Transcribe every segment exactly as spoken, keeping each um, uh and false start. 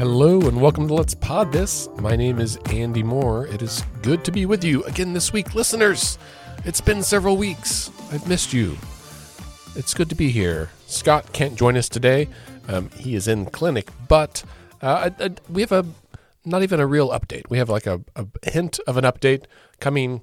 Hello and welcome to Let's Pod This. My name is Andy Moore. It is good to be with you again this week. Listeners, it's been several weeks. I've missed you. It's good to be here. Scott can't join us today. Um, he is in clinic, but uh, I, I, we have a not even a real update. We have like a, a hint of an update coming.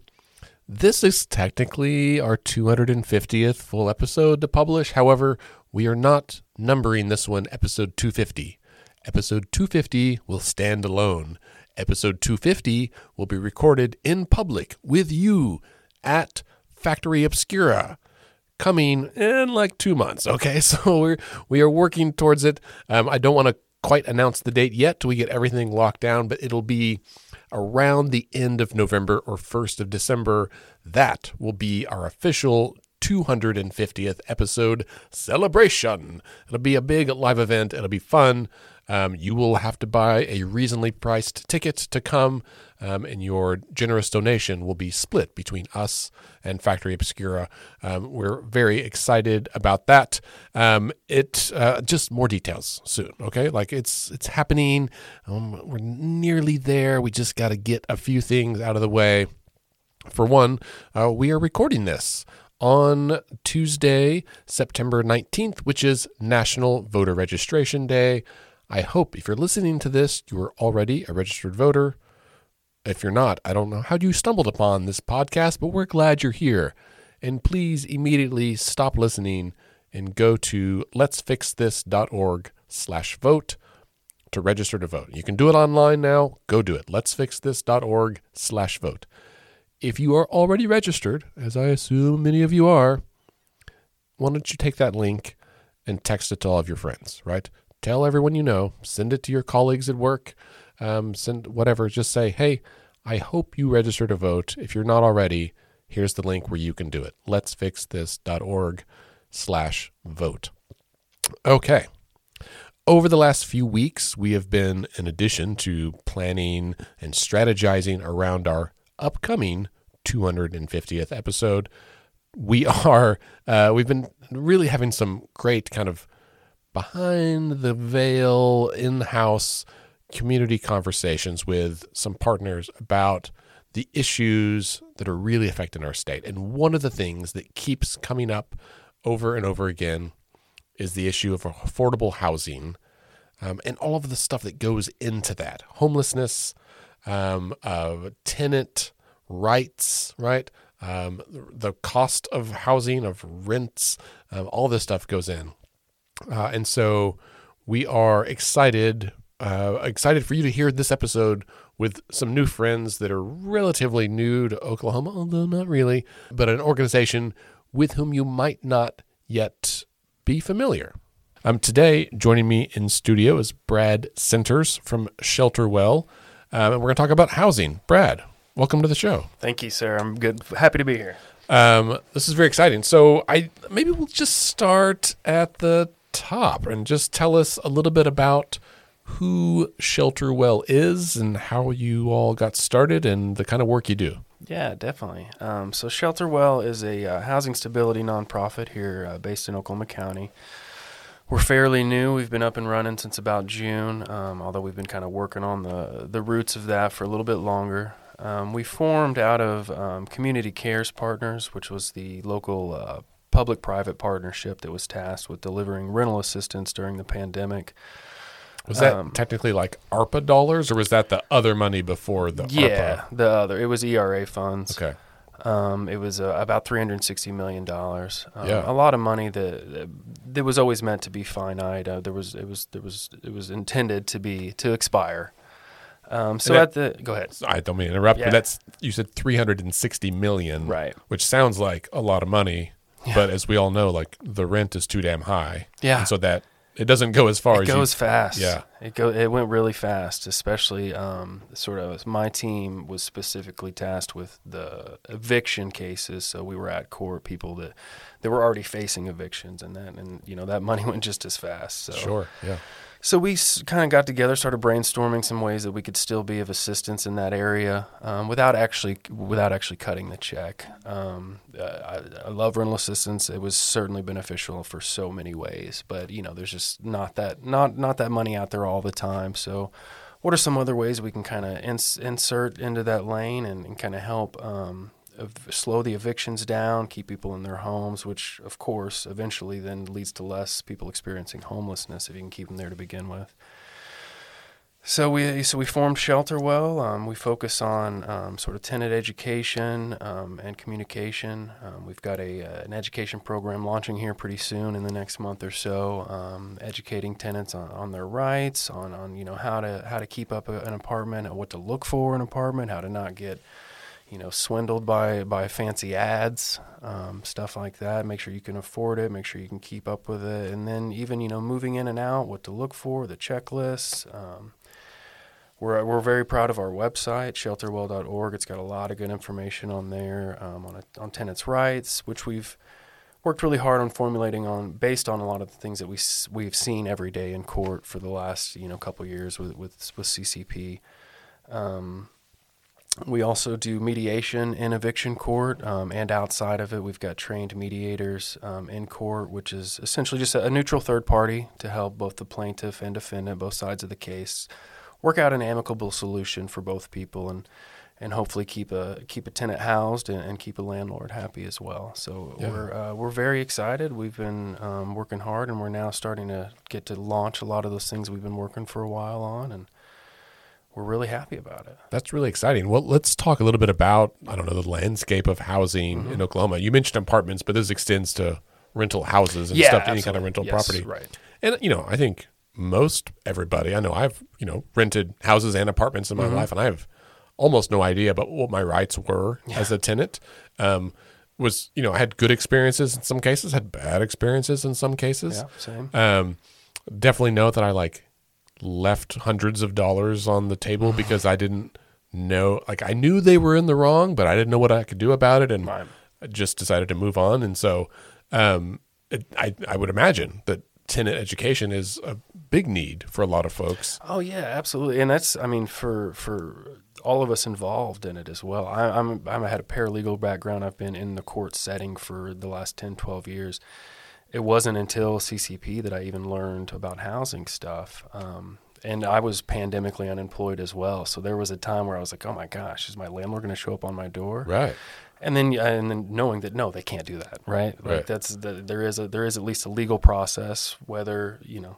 This is technically our two hundred fiftieth full episode to publish. However, we are not numbering this one episode two fifty. Episode two fifty will stand alone. Episode two fifty will be recorded in public with you at Factory Obscura, coming in like two months. Okay, so we're we are working towards it. Um, I don't want to quite announce the date yet till we get everything locked down, but it'll be around the end of November or first of December. That will be our official two hundred fiftieth episode celebration. It'll be a big live event. It'll be fun. Um, you will have to buy a reasonably priced ticket to come, um, and your generous donation will be split between us and Factory Obscura. Um, we're very excited about that. Um, it uh, just more details soon, okay? Like it's it's happening. Um, we're nearly there. We just got to get a few things out of the way. For one, uh, we are recording this on Tuesday, September nineteenth, which is National Voter Registration Day. I hope if you're listening to this, you are already a registered voter. If you're not, I don't know how you stumbled upon this podcast, but we're glad you're here. And please immediately stop listening and go to letsfixthis.org slash vote to register to vote. You can do it online now. Go do it. letsfixthis.org slash vote. If you are already registered, as I assume many of you are, why don't you take that link and text it to all of your friends, right? Tell everyone you know, send it to your colleagues at work, um, send whatever, just say, hey, I hope you register to vote. If you're not already, here's the link where you can do it. letsfixthis.org slash vote. Okay. Over the last few weeks, we have been, in addition to planning and strategizing around our upcoming two hundred fiftieth episode, we are, uh, we've been really having some great kind of behind the veil, in-house community conversations with some partners about the issues that are really affecting our state. And one of the things that keeps coming up over and over again is the issue of affordable housing, um, and all of the stuff that goes into that. Homelessness, um, uh, tenant rights, right? Um, the cost of housing, of rents, um, all this stuff goes in. Uh, and so we are excited, uh, excited for you to hear this episode with some new friends that are relatively new to Oklahoma, although not really, but an organization with whom you might not yet be familiar. Um, today, joining me in studio is Brad Senters from ShelterWell, um, and we're going to talk about housing. Brad, welcome to the show. Thank you, sir. I'm good. Happy to be here. Um, this is very exciting. So I maybe we'll just start at the top and just tell us a little bit about who ShelterWell is and how you all got started and the kind of work you do. Yeah, definitely. Um, so ShelterWell is a uh, housing stability nonprofit here uh, based in Oklahoma County. We're fairly new. We've been up and running since about June, um, although we've been kind of working on the, the roots of that for a little bit longer. Um, we formed out of um, Community Cares Partners, which was the local uh, public-private partnership that was tasked with delivering rental assistance during the pandemic. Was that um, technically like ARPA dollars, or was that the other money before the yeah, ARPA? Yeah, the other. It was E R A funds. Okay. Um, it was uh, about three hundred sixty million dollars. Um, yeah. A lot of money that that was always meant to be finite. Uh, there was it was there was it was intended to be to expire. Um, so it, at the go ahead. I don't mean to interrupt, yeah. but that's you said three hundred sixty million, right? Which sounds like a lot of money, yeah. but as we all know, like the rent is too damn high. Yeah, and so that it doesn't go as far. It as It goes you, fast. Yeah, it go. It went really fast, especially um, sort of. My team was specifically tasked with the eviction cases, so we were at court people that that were already facing evictions, and that and you know that money went just as fast. So. Sure. Yeah. So we kind of got together, started brainstorming some ways that we could still be of assistance in that area um, without actually without actually cutting the check. Um, I, I love rental assistance; it was certainly beneficial for so many ways. But you know, there's just not that not not that money out there all the time. So what are some other ways we can kind of ins- insert into that lane and, and kind of help um, ev- slow the evictions down, keep people in their homes, which, of course, eventually then leads to less people experiencing homelessness if you can keep them there to begin with. So we so we formed ShelterWell. Um, we focus on um, sort of tenant education um, and communication. Um, we've got a uh, an education program launching here pretty soon in the next month or so, um, educating tenants on, on their rights, on, on you know how to how to keep up a, an apartment, what to look for in an apartment, how to not get you know swindled by by fancy ads, um, stuff like that. Make sure you can afford it. Make sure you can keep up with it, and then even you know moving in and out, what to look for, the checklists. Um, We're we're very proud of our website, shelter well dot org. It's got a lot of good information on there um, on a, on tenants' rights, which we've worked really hard on formulating on based on a lot of the things that we we've seen every day in court for the last you know couple of years with with with C C P. Um, we also do mediation in eviction court um, and outside of it. We've got trained mediators um, in court, which is essentially just a, a neutral third party to help both the plaintiff and defendant, both sides of the case, work out an amicable solution for both people and and hopefully keep a keep a tenant housed and, and keep a landlord happy as well. So yeah. we're uh, we're very excited. We've been um, working hard, and we're now starting to get to launch a lot of those things we've been working for a while on, and we're really happy about it. That's really exciting. Well, let's talk a little bit about, I don't know, the landscape of housing mm-hmm. in Oklahoma. You mentioned apartments, but this extends to rental houses and yeah, stuff, absolutely. Any kind of rental yes, property. Right. And, you know, I think most everybody I know, I've, you know, rented houses and apartments in my mm-hmm. life, and I have almost no idea about what my rights were yeah. as a tenant. Um, was, you know, I had good experiences in some cases, had bad experiences in some cases. Yeah, same. Um, definitely know that I like left hundreds of dollars on the table because I didn't know, like I knew they were in the wrong, but I didn't know what I could do about it. And right. I just decided to move on. And so, um, it, I, I would imagine that tenant education is a big need for a lot of folks. Oh yeah, absolutely. And that's, I mean, for, for all of us involved in it as well. I, I'm, I'm, I had a paralegal background. I've been in the court setting for the last ten, twelve years. It wasn't until C C P that I even learned about housing stuff. Um, and I was pandemically unemployed as well. So there was a time where I was like, oh my gosh, is my landlord going to show up on my door? Right. And then, and then knowing that no, they can't do that, right? Like right. That's the, there is a there is at least a legal process. Whether you know,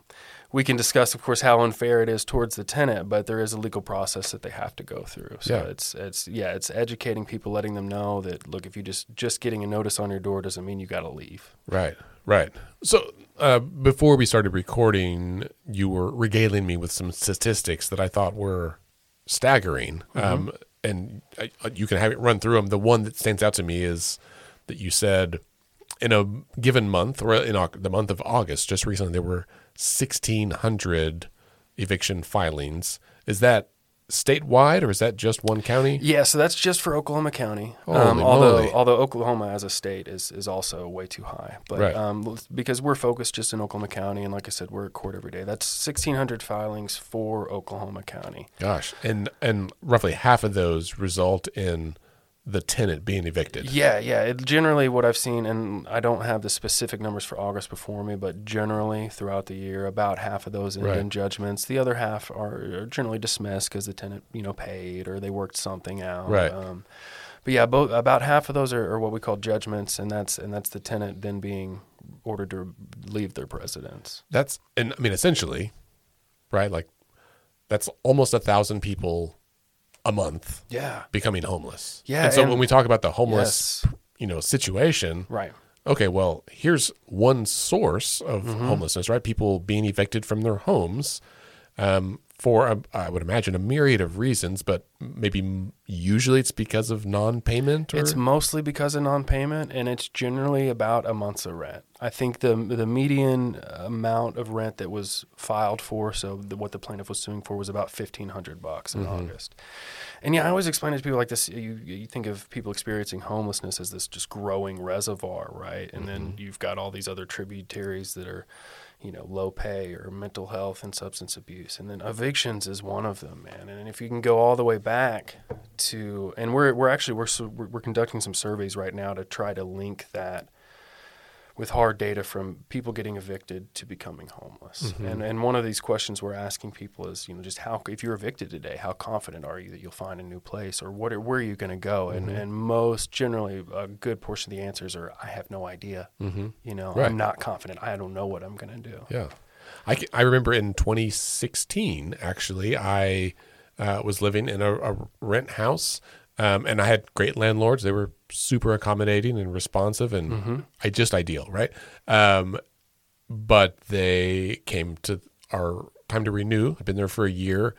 we can discuss, of course, how unfair it is towards the tenant, but there is a legal process that they have to go through. So yeah. it's it's yeah, it's educating people, letting them know that look, if you just just getting a notice on your door doesn't mean you got to leave. Right, right. So uh, before we started recording, you were regaling me with some statistics that I thought were staggering. Mm-hmm. Um, and you can have it run through them. The one that stands out to me is that you said in a given month or in the month of August, just recently, there were sixteen hundred eviction filings. Is that statewide or is that just one county? Yeah, so that's just for Oklahoma County. Um, although although Oklahoma as a state is is also way too high. But right. um, because we're focused just in Oklahoma County, and like I said, we're at court every day. That's sixteen hundred filings for Oklahoma County. Gosh, and and roughly half of those result in the tenant being evicted. Yeah, yeah. It, generally what I've seen, and I don't have the specific numbers for August before me, but generally throughout the year, about half of those end right. in judgments. The other half are, are generally dismissed because the tenant, you know, paid or they worked something out. Right. Um, but yeah, both, about half of those are, are what we call judgments, and that's and that's the tenant then being ordered to leave their residence. That's, and I mean, essentially, right? Like that's almost a thousand people a month yeah. becoming homeless. Yeah. And so and when we talk about the homeless, yes. you know, situation, right. Okay, well, here's one source of mm-hmm. homelessness, right? People being evicted from their homes um, for, a, I would imagine, a myriad of reasons, but maybe usually it's because of non-payment? Or? It's mostly because of non-payment, and it's generally about a month's of rent. I think the the median amount of rent that was filed for, so the, what the plaintiff was suing for, was about fifteen hundred bucks in mm-hmm. August. And yeah, I always explain it to people like this. You you think of people experiencing homelessness as this just growing reservoir, right? And mm-hmm. then you've got all these other tributaries that are, you know, low pay or mental health and substance abuse. And then evictions is one of them, man. And if you can go all the way back to, and we're we're actually we're we're conducting some surveys right now to try to link that. with hard data from people getting evicted to becoming homeless. Mm-hmm. And and one of these questions we're asking people is, you know, just how, if you're evicted today, how confident are you that you'll find a new place, or what, where are you going to go? Mm-hmm. And and most generally, a good portion of the answers are, I have no idea. Mm-hmm. You know, right. I'm not confident. I don't know what I'm going to do. Yeah. I, can, I remember in twenty sixteen, actually, I uh, was living in a, a rent house, um, and I had great landlords. They were super accommodating and responsive, and mm-hmm. I just ideal, right? Um, but they came to our time to renew. I've been there for a year,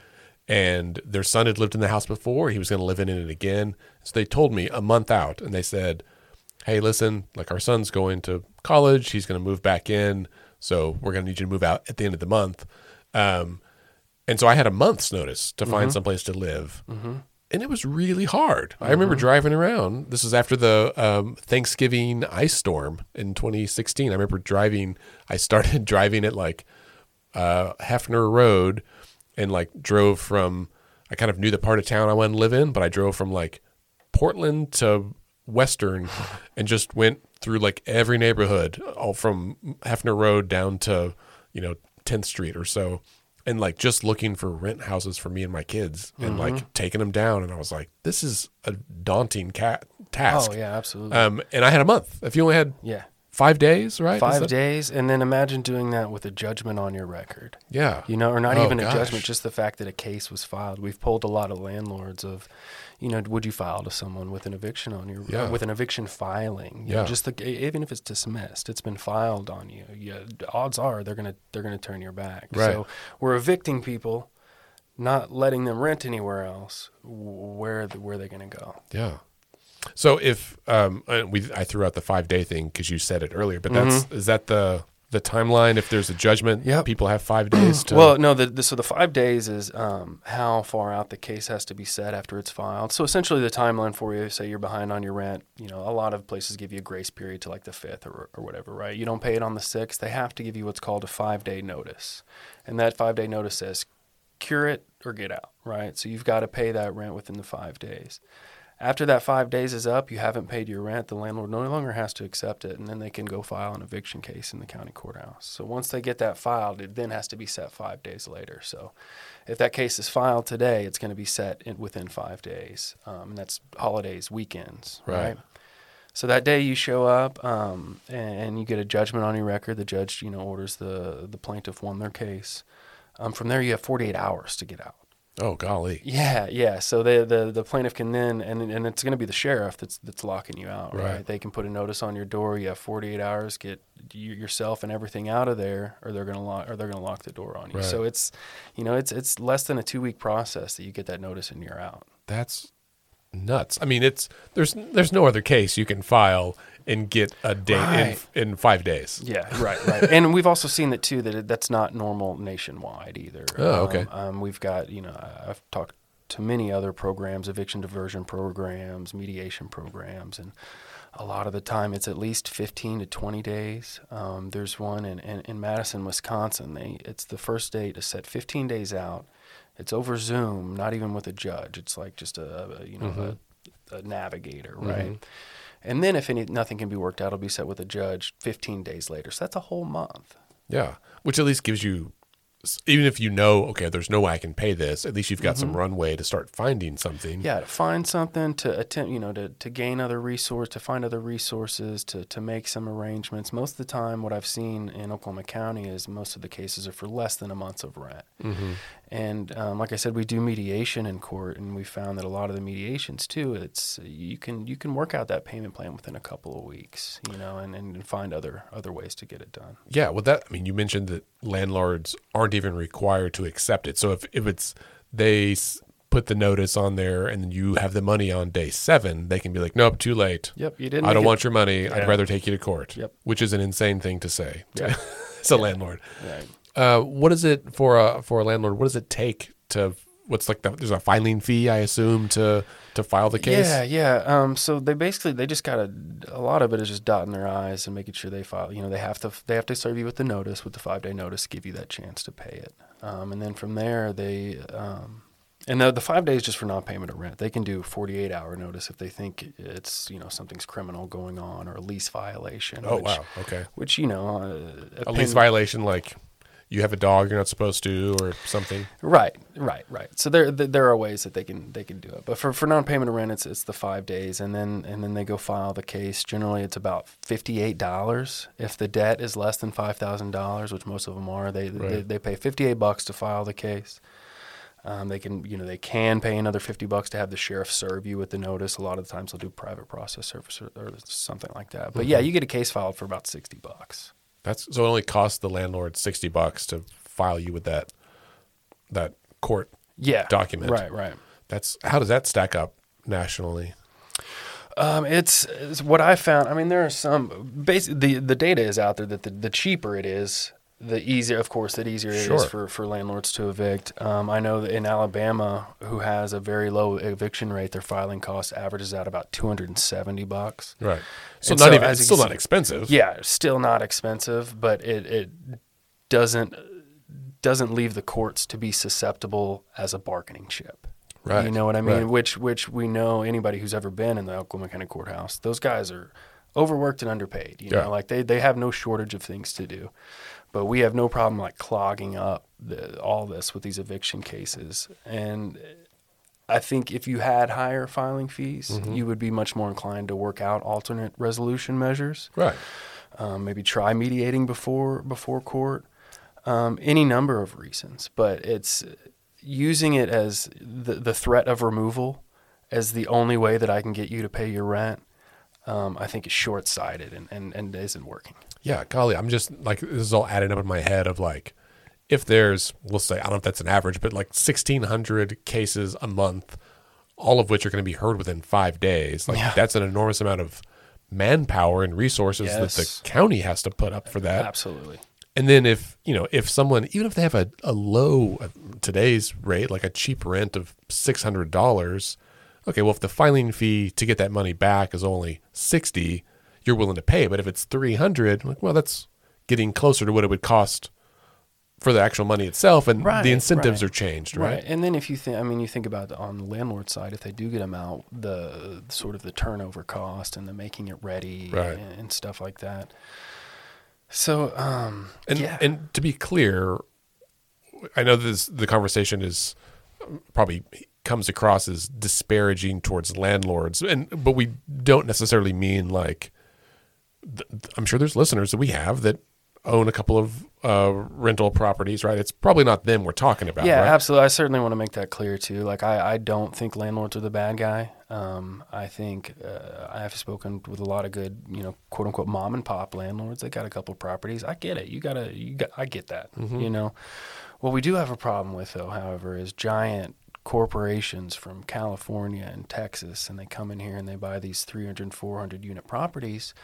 and their son had lived in the house before. He was going to live in it again. So they told me a month out, and they said, hey, listen, like, our son's going to college. He's going to move back in. So we're going to need you to move out at the end of the month. Um, and so I had a month's notice to mm-hmm. find someplace to live. Mm-hmm. And it was really hard. Mm-hmm. I remember driving around. This was after the um, Thanksgiving ice storm in twenty sixteen. I remember driving. I started driving at like uh, Hefner Road and like drove from, I kind of knew the part of town I wanted to live in, but I drove from like Portland to Western and just went through like every neighborhood, all from Hefner Road down to, you know, tenth street or so. And like just looking for rent houses for me and my kids and mm-hmm. like taking them down. And I was like, this is a daunting cat task. Oh yeah, absolutely. Um, and I had a month. If you only had yeah. five days, right? Five that- days. And then imagine doing that with a judgment on your record. Yeah. You know, or not oh, even gosh. a judgment, just the fact that a case was filed. We've polled a lot of landlords of, you know, would you file to someone with an eviction on your yeah. with an eviction filing? You yeah. know, just the, even if it's dismissed, it's been filed on you. Yeah, odds are they're gonna they're gonna turn your back. Right. So we're evicting people, not letting them rent anywhere else. Where the, where are they gonna go? Yeah. So if um, we I threw out the five day thing because you said it earlier, but that's mm-hmm. is that the the timeline? If there's a judgment, yep. people have five days to... Well, no, the, the, so the five days is um, how far out the case has to be set after it's filed. So essentially the timeline for you, say you're behind on your rent, you know, a lot of places give you a grace period to like the fifth or, or whatever, right? You don't pay it on the sixth. They have to give you what's called a five-day notice. And that five-day notice says, cure it or get out, right? So you've got to pay that rent within the five days. After that five days is up, you haven't paid your rent, the landlord no longer has to accept it, and then they can go file an eviction case in the county courthouse. So once they get that filed, it then has to be set five days later. So if that case is filed today, it's going to be set in, within five days. Um, and that's holidays, weekends, right? right? So that day you show up um, and, and you get a judgment on your record. The judge, you know, orders the, the plaintiff won their case. Um, from there, you have forty-eight hours to get out. Oh, golly. Yeah, yeah. So the, the, the plaintiff can then, and and it's going to be the sheriff that's that's locking you out, right? right? They can put a notice on your door. You have forty-eight hours, get you, yourself and everything out of there, or they're going to lock, or they're going to lock the door on you. Right. So it's, you know, it's it's less than a two-week process that you get that notice and you're out. That's nuts. I mean, it's there's there's no other case you can file and get a date right. in, in five days. Yeah, right, right. And we've also seen that too, that it, that's not normal nationwide either. Oh, okay. Um, um, we've got, you know, I've talked to many other programs, eviction diversion programs, mediation programs, and a lot of the time it's at least fifteen to twenty days. Um, there's one in, in, in Madison, Wisconsin. They, it's the first date is set fifteen days out. It's over Zoom, not even with a judge. It's like just a, a you know, mm-hmm. a, a navigator, right? Mm-hmm. And then if any, nothing can be worked out, it'll be set with a judge fifteen days later. So that's a whole month. Yeah, which at least gives you, even if you know, okay, there's no way I can pay this, at least you've got mm-hmm. some runway to start finding something. Yeah, to find something, to attempt, you know, to, to gain other resource, to find other resources, to, to make some arrangements. Most of the time what I've seen in Oklahoma County is most of the cases are for less than a month's of rent. Mm-hmm. And um, like I said, we do mediation in court, and we found that a lot of the mediations too, it's you can you can work out that payment plan within a couple of weeks, you know, and, and find other other ways to get it done. Yeah, well, that I mean, you mentioned that landlords aren't even required to accept it. So if if it's they put the notice on there, and you have the money on day seven, they can be like, nope, too late. Yep, you didn't. I don't want it. Your money. Yeah. I'd rather take you to court. Yep, which is an insane thing to say. Yeah, it's a yeah. landlord. Right. Uh, what is it for a for a landlord? What does it take to? What's like the, there's a filing fee, I assume, to to file the case. Yeah, yeah. Um, so they basically they just gotta a lot of it is just dotting their I's and making sure they file. You know, they have to they have to serve you with the notice with the five day notice, give you that chance to pay it, um, and then from there they um, And the, the five days just for non-payment of rent. They can do forty-eight hour notice if they think it's, you know, something's criminal going on or a lease violation. Oh, which, wow. Okay. Which, you know. Uh, a a lease violation like you have a dog you're not supposed to or something. Right, right, right. So there there are ways that they can they can do it. But for, for non-payment of rent, it's it's the five days. And then and then they go file the case. Generally, it's about fifty-eight dollars. If the debt is less than five thousand dollars, which most of them are, they, right. they, they pay fifty-eight bucks to file the case. Um, they can, you know, they can pay another fifty bucks to have the sheriff serve you with the notice. A lot of the times they'll do private process service or, or something like that. But mm-hmm. yeah, you get a case filed for about sixty bucks. That's so it only costs the landlord sixty bucks to file you with that that court yeah, document. Right, right. That's how does that stack up nationally? Um, it's, it's what I found. I mean, there are some basically the the data is out there that the, the cheaper it is, the easier, of course, that easier it sure. is for, for landlords to evict. Um, I know that in Alabama, who has a very low eviction rate, their filing cost averages out about two hundred seventy bucks. Right. So, not so even, it's still see, not expensive. Yeah, still not expensive, but it, it doesn't doesn't leave the courts to be susceptible as a bargaining chip. Right. You know what I mean? Right. Which which we know anybody who's ever been in the Oklahoma County Courthouse, those guys are overworked and underpaid. You yeah. know, like they, they have no shortage of things to do. But we have no problem like clogging up the, all this with these eviction cases. And I think if you had higher filing fees, mm-hmm. you would be much more inclined to work out alternate resolution measures. Right. Um, maybe try mediating before before court. Um, any number of reasons, but it's using it as the, the threat of removal as the only way that I can get you to pay your rent. Um, I think is short-sighted and, and, and isn't working. Yeah, golly, I'm just like, this is all adding up in my head of like, if there's, we'll say, I don't know if that's an average, but like sixteen hundred cases a month, all of which are going to be heard within five days. Like yeah. that's an enormous amount of manpower and resources yes. that the county has to put up for that. Absolutely. And then if, you know, if someone, even if they have a, a low, uh, today's rate, like a cheap rent of six hundred dollars, okay, well, if the filing fee to get that money back is only sixty, you're willing to pay. But if it's three hundred, like, well, that's getting closer to what it would cost for the actual money itself, and right, the incentives right. are changed, right? right? And then if you think, I mean, you think about on the landlord side, if they do get them out, the sort of the turnover cost and the making it ready right. and, and stuff like that. So, um, and yeah. and to be clear, I know this the conversation is probably comes across as disparaging towards landlords, and but we don't necessarily mean like th- I'm sure there's listeners that we have that own a couple of uh, rental properties, right? It's probably not them we're talking about. Yeah, right? Absolutely. I certainly want to make that clear too. Like I, I don't think landlords are the bad guy. Um, I think uh, I have spoken with a lot of good, you know, quote unquote mom and pop landlords. They got a couple of properties. I get it. You gotta. You got. I get that. Mm-hmm. You know, what we do have a problem with though, however, is giant corporations from California and Texas, and they come in here and they buy these three hundred, four hundred unit properties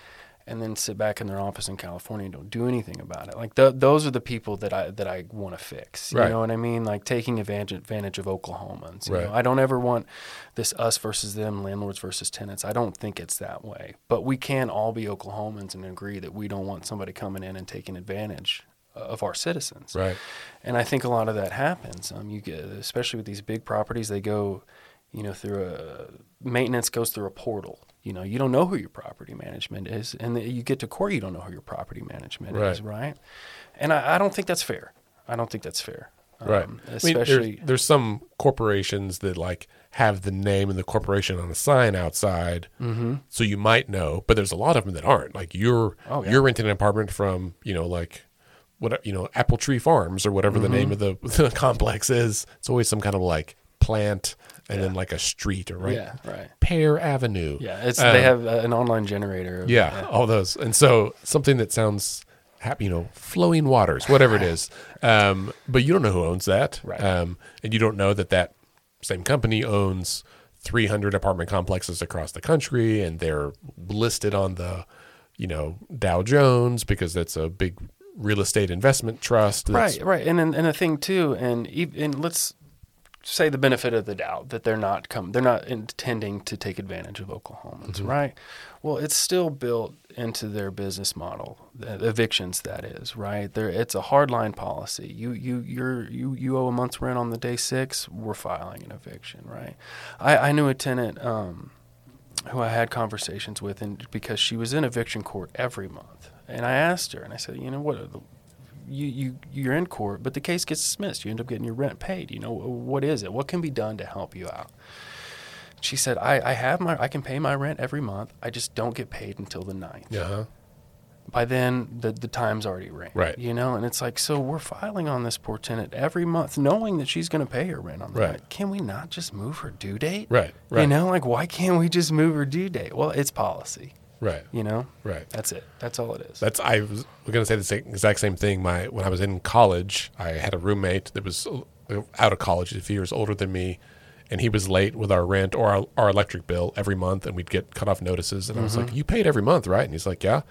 and then sit back in their office in California and don't do anything about it. Like th- those are the people that I that I want to fix. You right. know what I mean? Like taking advantage, advantage of Oklahomans. You right. know? I don't ever want this us versus them, landlords versus tenants. I don't think it's that way. But we can all be Oklahomans and agree that we don't want somebody coming in and taking advantage of our citizens. Right. And I think a lot of that happens. Um, you get, especially with these big properties, they go, you know, through a maintenance goes through a portal. You know, you don't know who your property management is, and the, you get to court, you don't know who your property management right. is. Right. And I, I don't think that's fair. I don't think that's fair. Um, right. Especially I mean, there's, there's some corporations that like have the name and the corporation on a sign outside. Mm-hmm. So you might know, but there's a lot of them that aren't like you're, oh, yeah. you're renting an apartment from, you know, like, what you know, Apple Tree Farms or whatever mm-hmm. the name of the, the complex is. It's always some kind of like plant and yeah. then like a street or right, yeah, right. Pear Avenue. Yeah, it's um, they have an online generator. Of, yeah, yeah, all those. And so something that sounds happy, you know, Flowing Waters, whatever it is. Um, but you don't know who owns that, right? Um, and you don't know that that same company owns three hundred apartment complexes across the country, and they're listed on the, you know, Dow Jones because that's a big real estate investment trust. Right, right. And, and and a thing too, and, and let's say the benefit of the doubt that they're not come they're not intending to take advantage of Oklahomans, mm-hmm. right? Well, it's still built into their business model, the evictions, that is, right? There, it's a hardline policy. You you you're, you you owe a month's rent on the day six. We're filing an eviction, right? I, I knew a tenant um, who I had conversations with, and because she was in eviction court every month, and I asked her, and I said, you know what? Are the, You, you, you're in court, but the case gets dismissed. You end up getting your rent paid. You know, what is it? What can be done to help you out? She said, I, I have my, I can pay my rent every month. I just don't get paid until the ninth. Uh-huh. By then, the, the time's already ran. Right. You know, and it's like, so we're filing on this poor tenant every month knowing that she's going to pay her rent on the right. night. Can we not just move her due date? Right, right. You know, like, why can't we just move her due date? Well, it's policy. Right. You know? Right. That's it. That's all it is. That's I was going to say the same, exact same thing. My When I was in college, I had a roommate that was out of college, a few years older than me, and he was late with our rent or our, our electric bill every month, and we'd get cut-off notices. And mm-hmm. I was like, you paid every month, right? And he's like, yeah.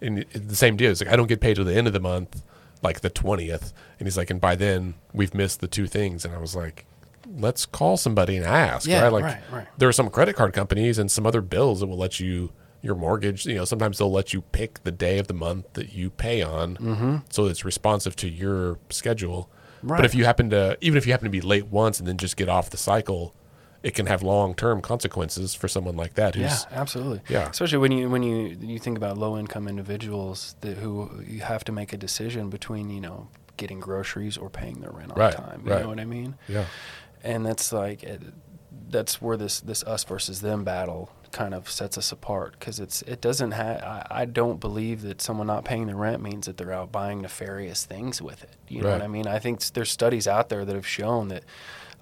And it, the same deal. He's like, I don't get paid till the end of the month, like the twentieth. And he's like, and by then, we've missed the two things. And I was like, let's call somebody and ask. Yeah, right? Like, right, right. There are some credit card companies and some other bills that will let you – your mortgage, you know, sometimes they'll let you pick the day of the month that you pay on, mm-hmm. so it's responsive to your schedule. Right. But if you happen to, even if you happen to be late once and then just get off the cycle, it can have long-term consequences for someone like that. Who's, yeah, absolutely. Yeah, especially when you when you you think about low-income individuals that who you have to make a decision between, you know, getting groceries or paying their rent on right, time. You right. know what I mean? Yeah. And that's like that's where this this us versus them battle kind of sets us apart, because it's it doesn't have I, I don't believe that someone not paying the rent means that they're out buying nefarious things with it. You right. know what I mean? I think there's studies out there that have shown that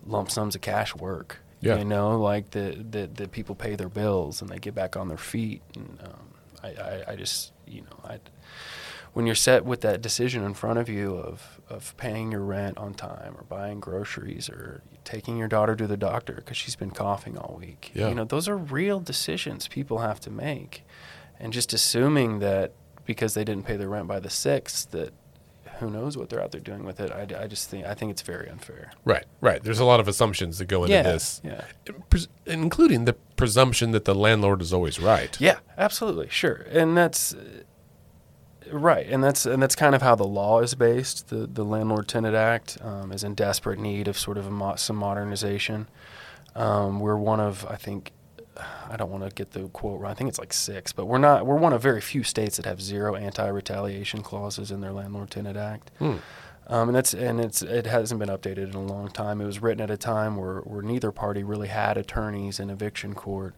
lump sums of cash work. Yeah. You know, like that the, the people pay their bills and they get back on their feet. And um, I, I, I just, you know, I, when you're set with that decision in front of you of, of paying your rent on time or buying groceries or taking your daughter to the doctor because she's been coughing all week. Yeah. You know, those are real decisions people have to make. And just assuming that because they didn't pay their rent by the sixth, that who knows what they're out there doing with it. I, I just think, I think it's very unfair. Right, right. There's a lot of assumptions that go into yeah, this, yeah. Pres- including the presumption that the landlord is always right. Yeah, absolutely. Sure. And that's Right, and that's and that's kind of how the law is based. The the Landlord-Tenant Act um, is in desperate need of sort of a mo- some modernization. Um, we're one of, I think, I don't want to get the quote wrong. I think it's like six, but we're not. We're one of very few states that have zero anti-retaliation clauses in their Landlord-Tenant Act. Hmm. Um, and that's and it's it hasn't been updated in a long time. It was written at a time where where neither party really had attorneys in eviction court.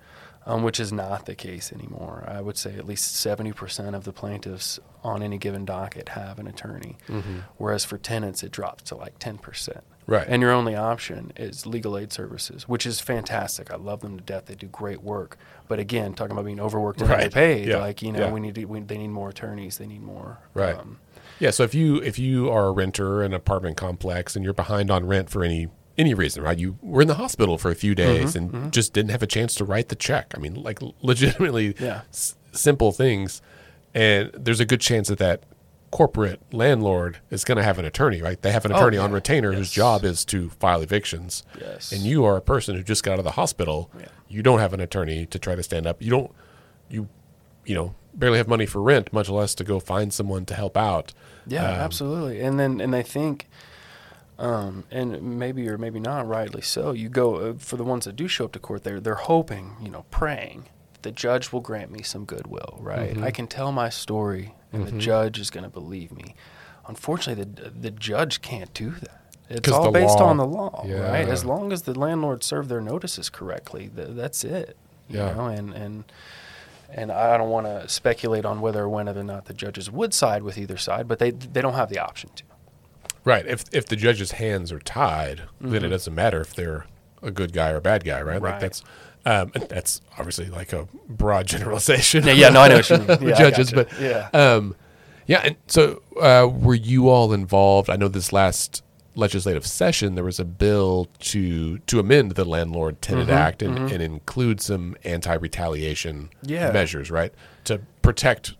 Um, which is not the case anymore. I would say at least seventy percent of the plaintiffs on any given docket have an attorney, mm-hmm. whereas for tenants it drops to like ten percent. Right. And your only option is legal aid services, which is fantastic. I love them to death. They do great work. But again, talking about being overworked and underpaid, right. yeah. like you know, yeah. we need to, we, they need more attorneys. They need more. Right. Um, yeah. So if you if you are a renter in an apartment complex and you're behind on rent for any. Any reason, right? You were in the hospital for a few days mm-hmm, and mm-hmm. just didn't have a chance to write the check. I mean, like legitimately yeah. s- simple things. And there's a good chance that that corporate landlord is going to have an attorney, right? They have an attorney oh, yeah. on retainer yes. whose job is to file evictions. Yes. And you are a person who just got out of the hospital. Yeah. You don't have an attorney to try to stand up. You don't, you, you know, barely have money for rent, much less to go find someone to help out. Yeah, um, absolutely. And then, and I think, Um, and maybe or maybe not, rightly so, you go uh, for the ones that do show up to court, they're, they're hoping, you know, praying, the judge will grant me some goodwill, right? Mm-hmm. I can tell my story and mm-hmm. the judge is going to believe me. Unfortunately, the the judge can't do that. It's all based law. on the law, yeah. right? As long as the landlord served their notices correctly, th- that's it. You yeah. know, and, and, and I don't want to speculate on whether or whether or not the judges would side with either side, but they they don't have the option to. Right. If if the judge's hands are tied, mm-hmm. then it doesn't matter if they're a good guy or a bad guy, right? Right. Like that's um, that's obviously like a broad generalization. Yeah, yeah no, I know what you mean. Yeah, judges, but yeah, um, yeah. And so, uh, were you all involved? I know this last legislative session there was a bill to to amend the Landlord-Tenant mm-hmm, Act and, mm-hmm. and include some anti-retaliation yeah. measures, right, to protect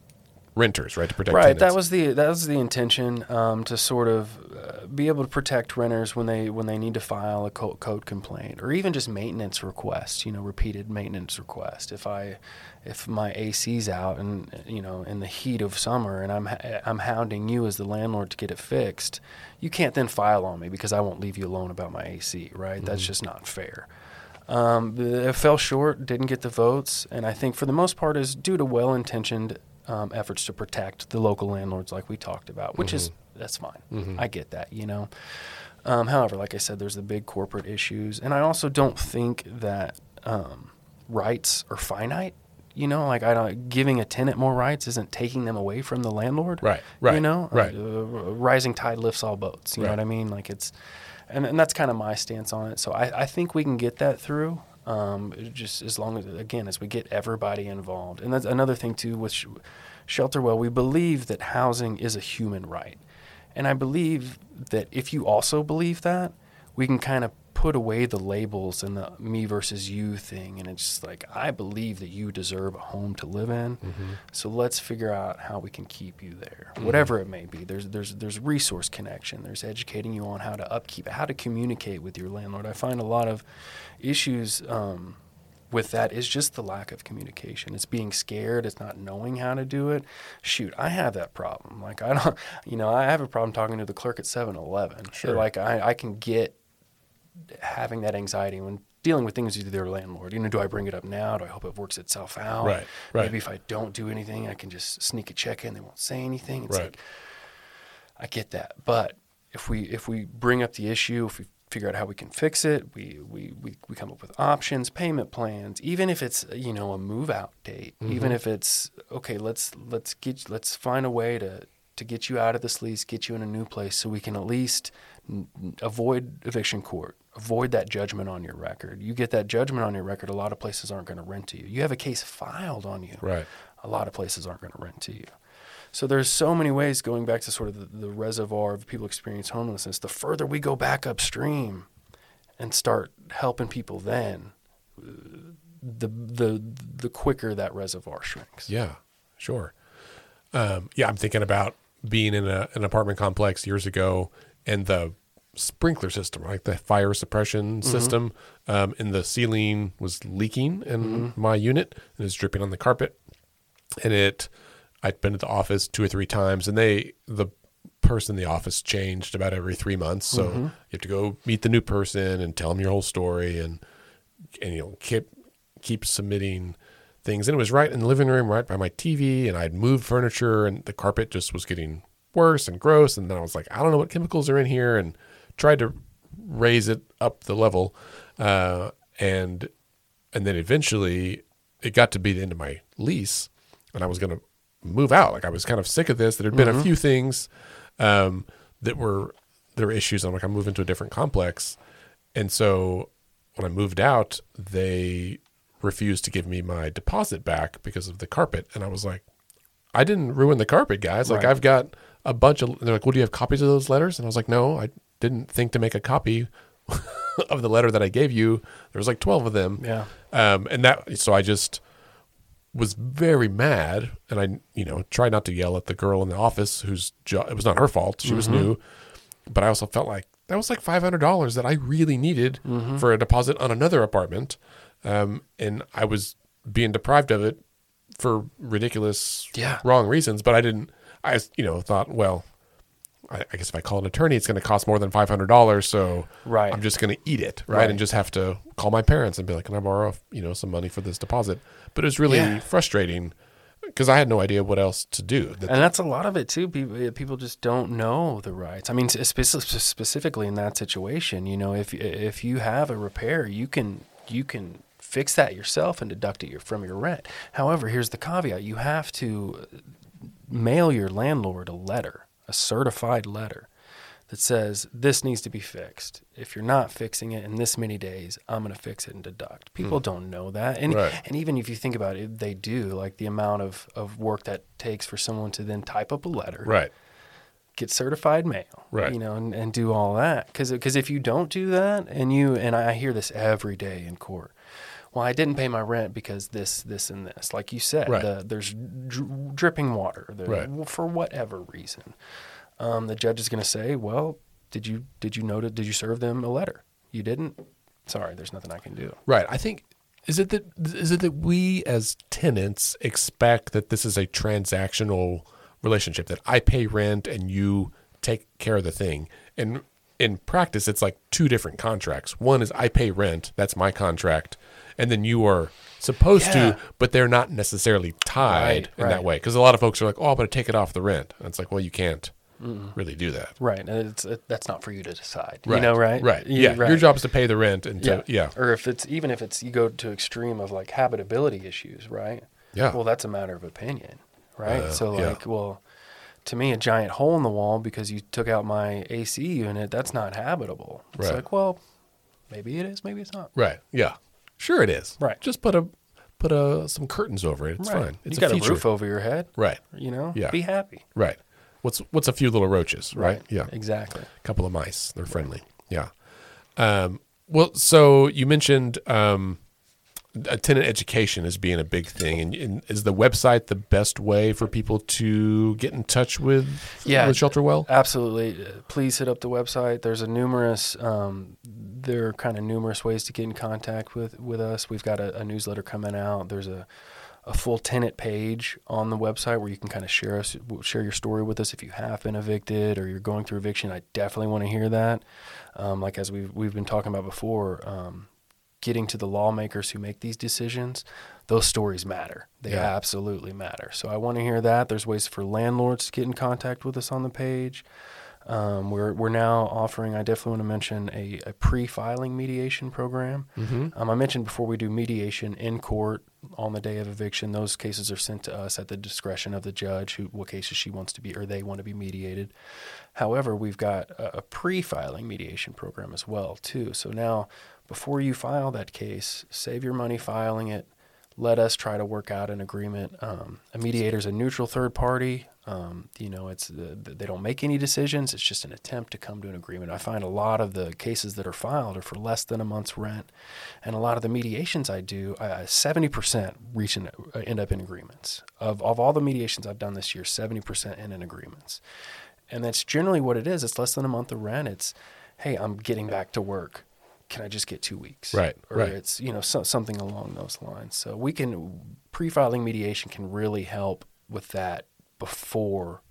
renters, right, to protect tenants. Right, that was the that was the intention, um, to sort of uh, be able to protect renters when they when they need to file a code, code complaint, or even just maintenance requests, you know, repeated maintenance requests. If I if my A C's out and, you know, in the heat of summer, and I'm I'm hounding you as the landlord to get it fixed, you can't then file on me because I won't leave you alone about my A C, right? Mm-hmm. That's just not fair. Um, it fell short, didn't get the votes, and I think for the most part is due to well-intentioned um, efforts to protect the local landlords like we talked about, which mm-hmm. is, that's fine. Mm-hmm. I get that, you know. Um, however, like I said, there's the big corporate issues, and I also don't think that um, rights are finite. You know, like I don't, giving a tenant more rights isn't taking them away from the landlord. Right, right, you know, right. Uh, rising tide lifts all boats, you right. know what I mean? Like it's... And, and that's kind of my stance on it. So I, I think we can get that through, um, just as long as, again, as we get everybody involved. And that's another thing, too, with sh- ShelterWell. We believe that housing is a human right. And I believe that if you also believe that, we can kind of put away the labels and the me versus you thing. And it's just like, I believe that you deserve a home to live in. Mm-hmm. So let's figure out how we can keep you there, mm-hmm. whatever it may be. There's, there's, there's resource connection. There's educating you on how to upkeep, how to communicate with your landlord. I find a lot of issues, um, with that is just the lack of communication. It's being scared. It's not knowing how to do it. Shoot, I have that problem. Like I don't, you know, I have a problem talking to the clerk at seven eleven. Sure. So like I, I can get, having that anxiety when dealing with things with their landlord. You know, do I bring it up now? Do I hope it works itself out? Right, right. Maybe if I don't do anything, I can just sneak a check in. They won't say anything. It's right. like, I get that. But if we if we bring up the issue, if we figure out how we can fix it, we we we, we come up with options, payment plans, even if it's, you know, a move out date, mm-hmm. even if it's, okay, let's let's get let's find a way to to get you out of this lease, get you in a new place so we can at least n- avoid eviction court. Avoid that judgment on your record. You get that judgment on your record, a lot of places aren't going to rent to you. You have a case filed on you. Right. A lot of places aren't going to rent to you. So there's so many ways, going back to sort of the, the reservoir of people experience homelessness, the further we go back upstream and start helping people then, the the the quicker that reservoir shrinks. Yeah, sure. Um, yeah, I'm thinking about being in a, an apartment complex years ago and the sprinkler system, like the fire suppression mm-hmm. system, um, and the ceiling was leaking in mm-hmm. my unit, and it's dripping on the carpet. And it, I'd been at the office two or three times, and they, the person in the office changed about every three months. So mm-hmm. you have to go meet the new person and tell them your whole story, and and you know keep keep submitting things. And it was right in the living room, right by my T V, and I'd moved furniture, and the carpet just was getting worse and gross. And then I was like, I don't know what chemicals are in here, and tried to raise it up the level, uh, and and then eventually it got to be the end of my lease, and I was going to move out. Like I was kind of sick of this. There had been mm-hmm. a few things um, that were there were issues. I'm like, I'm moving to a different complex, and so when I moved out, they refused to give me my deposit back because of the carpet, and I was like, I didn't ruin the carpet, guys. Like right. I've got a bunch of. They're like, well, do you have copies of those letters? And I was like, no, I. didn't think to make a copy of the letter that I gave you. There was like twelve of them. Yeah. Um, and that, so I just was very mad, and I, you know, tried not to yell at the girl in the office whose job, it was not her fault. She mm-hmm. was new, but I also felt like that was like five hundred dollars that I really needed mm-hmm. for a deposit on another apartment. Um, and I was being deprived of it for ridiculous yeah. wrong reasons, but I didn't, I, you know, thought, well, I guess if I call an attorney, it's going to cost more than five hundred dollars. So right. I'm just going to eat it, right? right? And just have to call my parents and be like, can I borrow, you know, some money for this deposit? But it was really yeah. frustrating because I had no idea what else to do. That and th- that's a lot of it too. People, people just don't know the rights. I mean, specifically in that situation, you know, if if you have a repair, you can you can fix that yourself and deduct it from your rent. However, here's the caveat. You have to mail your landlord a letter. A certified letter that says this needs to be fixed. If you're not fixing it in this many days, I'm going to fix it and deduct. People mm. don't know that. And right. and even if you think about it, they do, like the amount of, of work that takes for someone to then type up a letter, right. get certified mail, right. you know, and, and do all that. Because if you don't do that, and you, and I hear this every day in court, well, I didn't pay my rent because this, this, and this. Like you said, right. the, there's dri- dripping water there, right. for whatever reason. Um, the judge is going to say, well, did you did you notice, did you serve them a letter? You didn't? Sorry, there's nothing I can do. Right. I think, is it that is it that we as tenants expect that this is a transactional relationship, that I pay rent and you take care of the thing? And in practice, it's like two different contracts. One is I pay rent, that's my contract, and then you are supposed yeah. to, but they're not necessarily tied right, in right. that way. Because a lot of folks are like, oh, I'm going to take it off the rent. And it's like, well, you can't. Mm. Really do that, right? And it's it, that's not for you to decide, right. you know, right? Right. You, yeah. Right. Your job is to pay the rent, and to, yeah. yeah. Or if it's even if it's you go to extreme of like habitability issues, right? Yeah. Well, that's a matter of opinion, right? Uh, so like, yeah. well, to me, a giant hole in the wall because you took out my A C unit, that's not habitable. It's right. like, well, maybe it is, maybe it's not. Right. Yeah. Sure, it is. Right. Just put a put a some curtains over it. It's right. fine. It's you a got feature. A roof over your head. Right. You know. Yeah. Be happy. Right. What's what's a few little roaches, right? right? Yeah, exactly. A couple of mice, they're friendly. Yeah. Um, well, so you mentioned um, tenant education as being a big thing, and, and is the website the best way for people to get in touch with, yeah, with ShelterWell? Absolutely. Please hit up the website. There's a numerous um, there are kind of numerous ways to get in contact with with us. We've got a, a newsletter coming out. There's a a full tenant page on the website where you can kind of share us, share your story with us if you have been evicted or you're going through eviction. I definitely want to hear that. Um, like as we've, we've been talking about before, um, getting to the lawmakers who make these decisions, those stories matter. They yeah. absolutely matter. So I want to hear that. There's ways for landlords to get in contact with us on the page. Um, we're we're now offering, I definitely want to mention, a, a pre-filing mediation program. Mm-hmm. Um, I mentioned before we do mediation in court on the day of eviction. Those cases are sent to us at the discretion of the judge, who what cases she wants to be or they want to be mediated. However, we've got a, a pre-filing mediation program as well, too. So now, before you file that case, save your money filing it. Let us try to work out an agreement. Um, a mediator is a neutral third party. Um, you know, it's uh, they don't make any decisions. It's just an attempt to come to an agreement. I find a lot of the cases that are filed are for less than a month's rent, and a lot of the mediations I do, seventy percent reach in, uh, end up in agreements. Of of all the mediations I've done this year, seventy percent end in agreements, and that's generally what it is. It's less than a month of rent. It's, hey, I'm getting back to work. Can I just get two weeks? Right, or right. It's you know so, something along those lines. So we can pre-filing mediation can really help with that. Before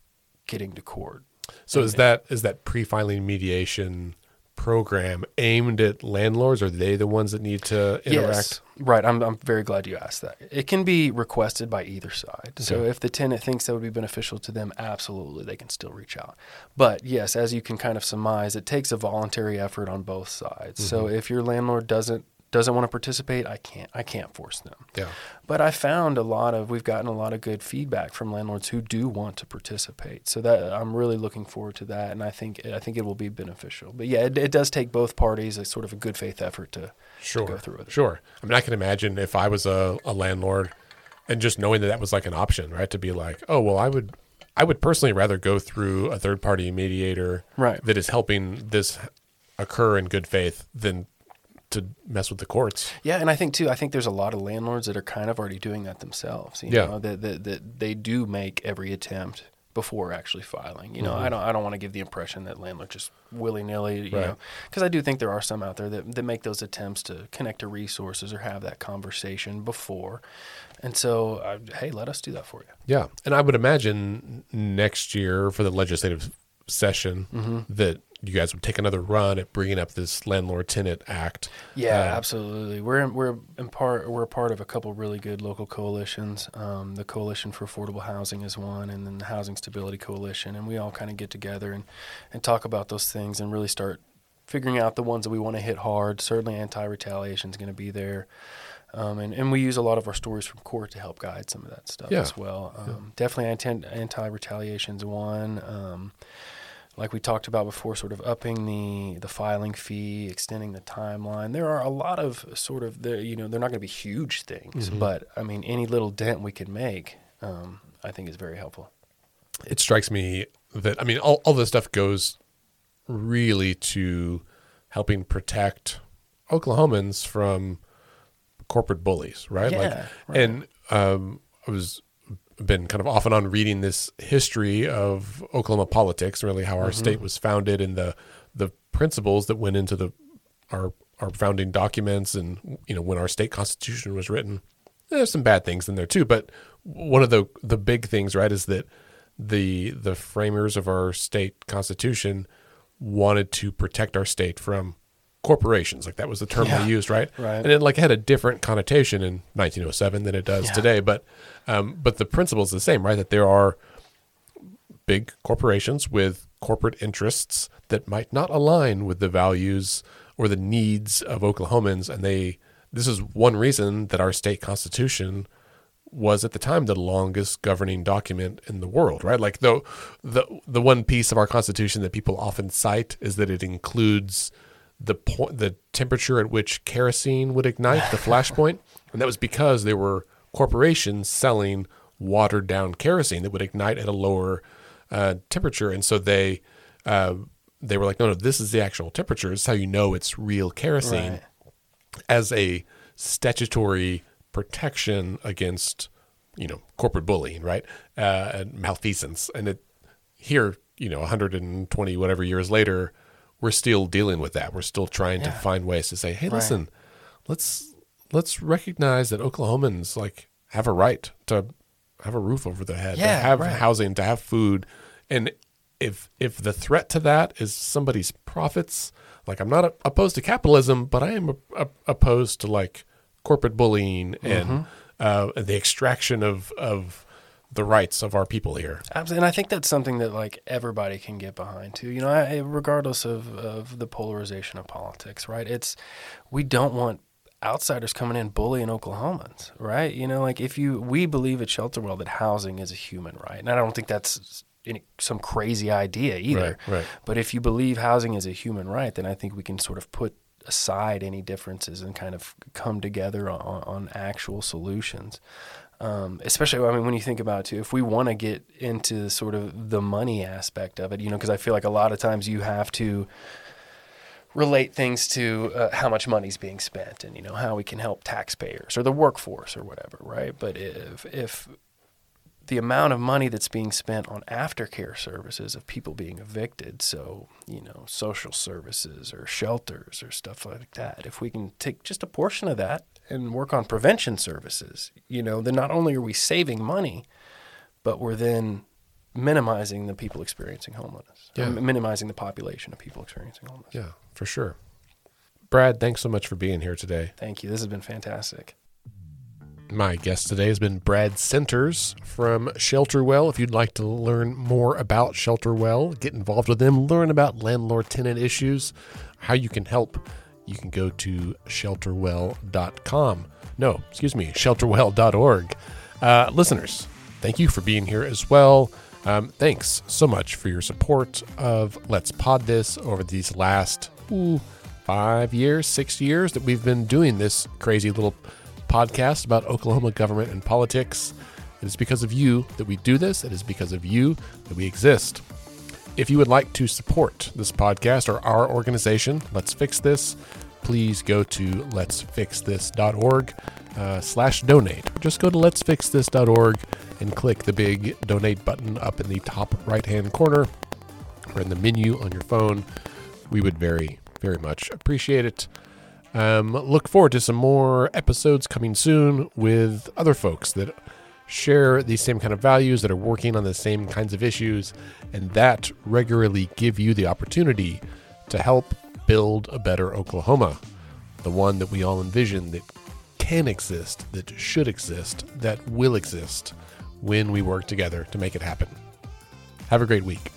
getting to court. So and, is that is that pre-filing mediation program aimed at landlords? Are they the ones that need to interact? Yes, right. I'm I'm very glad you asked that. It can be requested by either side. Okay. So if the tenant thinks that would be beneficial to them, absolutely, they can still reach out. But yes, as you can kind of surmise, it takes a voluntary effort on both sides. Mm-hmm. So if your landlord doesn't doesn't want to participate, I can't I can't force them. Yeah. But I found a lot of we've gotten a lot of good feedback from landlords who do want to participate. So that I'm really looking forward to that, and I think I think it will be beneficial. But yeah, it, it does take both parties a sort of a good faith effort to, sure. to go through with it. Sure. I mean, I can imagine if I was a, a landlord and just knowing that that was like an option, right? To be like, "Oh, well, I would I would personally rather go through a third-party mediator right. that is helping this occur in good faith than to mess with the courts." Yeah, and I think too, I think there's a lot of landlords that are kind of already doing that themselves. You yeah. know, that they, they, they do make every attempt before actually filing. You know, mm-hmm. I don't I don't want to give the impression that landlords just willy-nilly, you right. know, because I do think there are some out there that, that make those attempts to connect to resources or have that conversation before. And so, uh, hey, let us do that for you. Yeah, and I would imagine next year for the legislative session mm-hmm. that you guys would take another run at bringing up this Landlord-Tenant Act. Yeah, um, absolutely. We're in, we're in part we're a part of a couple of really good local coalitions. Um, the Coalition for Affordable Housing is one, and then the Housing Stability Coalition, and we all kind of get together and, and talk about those things and really start figuring out the ones that we want to hit hard. Certainly, anti-retaliation is going to be there. Um, and, and we use a lot of our stories from court to help guide some of that stuff yeah. as well. Um, yeah. Definitely anti- anti-retaliation is one. Um, like we talked about before, sort of upping the, the filing fee, extending the timeline. There are a lot of sort of, the, you know, they're not going to be huge things, mm-hmm. but, I mean, any little dent we can make um, I think is very helpful. It strikes me that, I mean, all, all this stuff goes really to helping protect Oklahomans from corporate bullies, right? Yeah, like, right. And um, I was been kind of off and on reading this history of Oklahoma politics, really how our mm-hmm. state was founded and the the principles that went into the our our founding documents, and you know when our state constitution was written. There's some bad things in there too, but one of the the big things, right, is that the the framers of our state constitution wanted to protect our state from corporations. Like that was the term yeah. they used, right? Right. And it like had a different connotation in nineteen oh seven than it does yeah. today. But um, but the principle is the same, right? That there are big corporations with corporate interests that might not align with the values or the needs of Oklahomans, and they. This is one reason that our state constitution was at the time the longest governing document in the world, right? Like the the the one piece of our constitution that people often cite is that it includes the po- the temperature at which kerosene would ignite, the flash point, and that was because there were corporations selling watered down kerosene that would ignite at a lower uh, temperature, and so they uh, they were like, no, no, this is the actual temperature. This is how you know it's real kerosene. Right. As a statutory protection against, you know, corporate bullying, right, uh, and malfeasance. And it here, you know, one hundred twenty whatever years later, we're still dealing with that. We're still trying yeah. to find ways to say, hey, right. listen, let's let's recognize that Oklahomans like have a right to have a roof over their head, yeah, to have right. housing, to have food, and if if the threat to that is somebody's profits. Like I'm not opposed to capitalism, but I am a, a, opposed to like corporate bullying and mm-hmm. uh, the extraction of, of the rights of our people here. Absolutely, and I think that's something that like everybody can get behind too. You know, I, regardless of, of the polarization of politics, right? It's we don't want outsiders coming in bullying Oklahomans, right? You know, like if you we believe at ShelterWell that housing is a human right, and I don't think that's any, some crazy idea either. Right, right. But if you believe housing is a human right, then I think we can sort of put aside any differences and kind of come together on, on actual solutions. Um, especially, I mean, when you think about it too, if we want to get into sort of the money aspect of it, you know, because I feel like a lot of times you have to relate things to uh, how much money's being spent and, you know, how we can help taxpayers or the workforce or whatever, right? But if, if, the amount of money that's being spent on aftercare services of people being evicted, so, you know, social services or shelters or stuff like that, if we can take just a portion of that and work on prevention services, you know, then not only are we saving money, but we're then minimizing the people experiencing homelessness, yeah. minimizing the population of people experiencing homelessness. Yeah, for sure. Brad, thanks so much for being here today. Thank you. This has been fantastic. My guest today has been Brad Senters from ShelterWell. If you'd like to learn more about ShelterWell, get involved with them, learn about landlord-tenant issues, how you can help, you can go to shelterwell dot com. No, excuse me, shelterwell dot org. Uh, listeners, thank you for being here as well. Um, thanks so much for your support of Let's Pod This over these last ooh, five years, six years that we've been doing this crazy little podcast about Oklahoma government and politics. It is because of you that we do this. It is because of you that we exist. If you would like to support this podcast or our organization, Let's Fix This, please go to lets fix this dot org uh, slash donate. Just go to lets fix this dot org and click the big donate button up in the top right-hand corner or in the menu on your phone. We would very, very much appreciate it. Um, look forward to some more episodes coming soon with other folks that share these same kind of values, that are working on the same kinds of issues, and that regularly give you the opportunity to help build a better Oklahoma, the one that we all envision that can exist, that should exist, that will exist when we work together to make it happen. Have a great week.